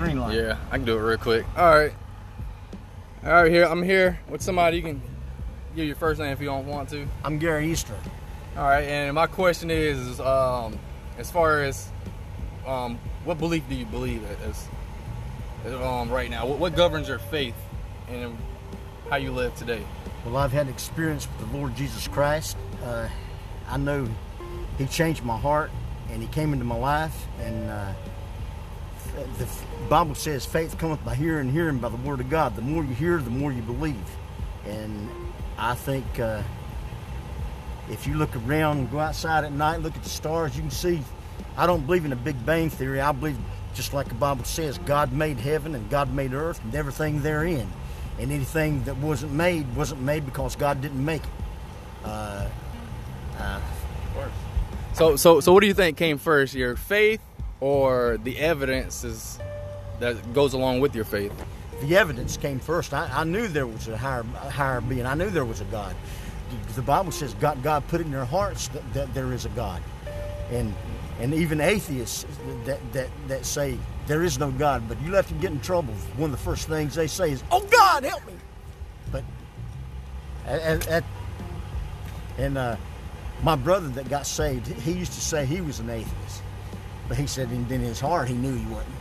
green light. Yeah, I can do it real quick. All right, I'm here with somebody. You can give your first name if you don't want to. I'm Gary Easter. All right, and my question is, as far as what belief do you believe as right now? What governs your faith and how you live today? Well, I've had an experience with the Lord Jesus Christ. I know He changed my heart and He came into my life, and the Bible says faith cometh by hearing, hearing by the Word of God. The more you hear, the more you believe. And I think if you look around, go outside at night, look at the stars, you can see. I don't believe in a Big Bang Theory. I believe, just like the Bible says, God made heaven and God made earth and everything therein. And anything that wasn't made because God didn't make it. Of course. So what do you think came first, your faith or the evidence that goes along with your faith? The evidence came first. I knew there was a higher being. I knew there was a God. The Bible says God put it in their hearts that there is a God. And even atheists that say there is no God, but you let them get in trouble, one of the first things they say is, "Oh God, help me!" But my brother that got saved, he used to say he was an atheist, but he said in his heart he knew he wasn't.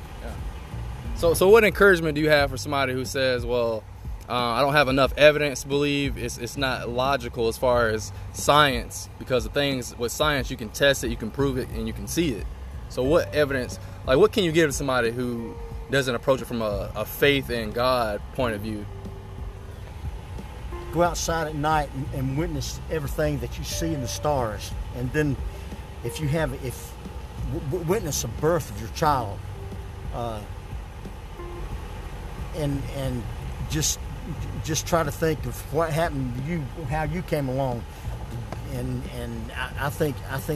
Yeah. So what encouragement do you have for somebody who says, "Well, I don't have enough evidence to believe. It's not logical as far as science, because the things with science you can test it, you can prove it, and you can see it." So what evidence, like what can you give to somebody who doesn't approach it from a faith in God point of view? Go outside at night and witness everything that you see in the stars. And then if you have, witness the birth of your child. And just try to think of what happened to you, how you came along. And I think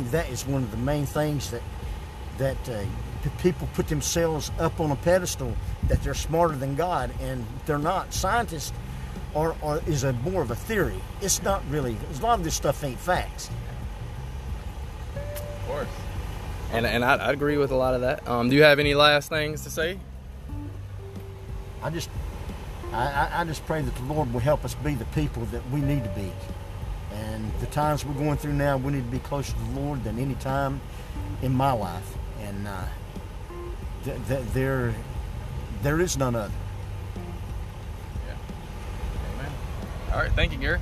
that is one of the main things that people put themselves up on a pedestal that they're smarter than God, and they're not. Scientists is a more of a theory. It's not really. A lot of this stuff ain't facts. Of course, and I agree with a lot of that. Do you have any last things to say? I just pray that the Lord will help us be the people that we need to be. And the times we're going through now, we need to be closer to the Lord than any time in my life. And there is none other. Yeah. Amen. All right. Thank you, Gary.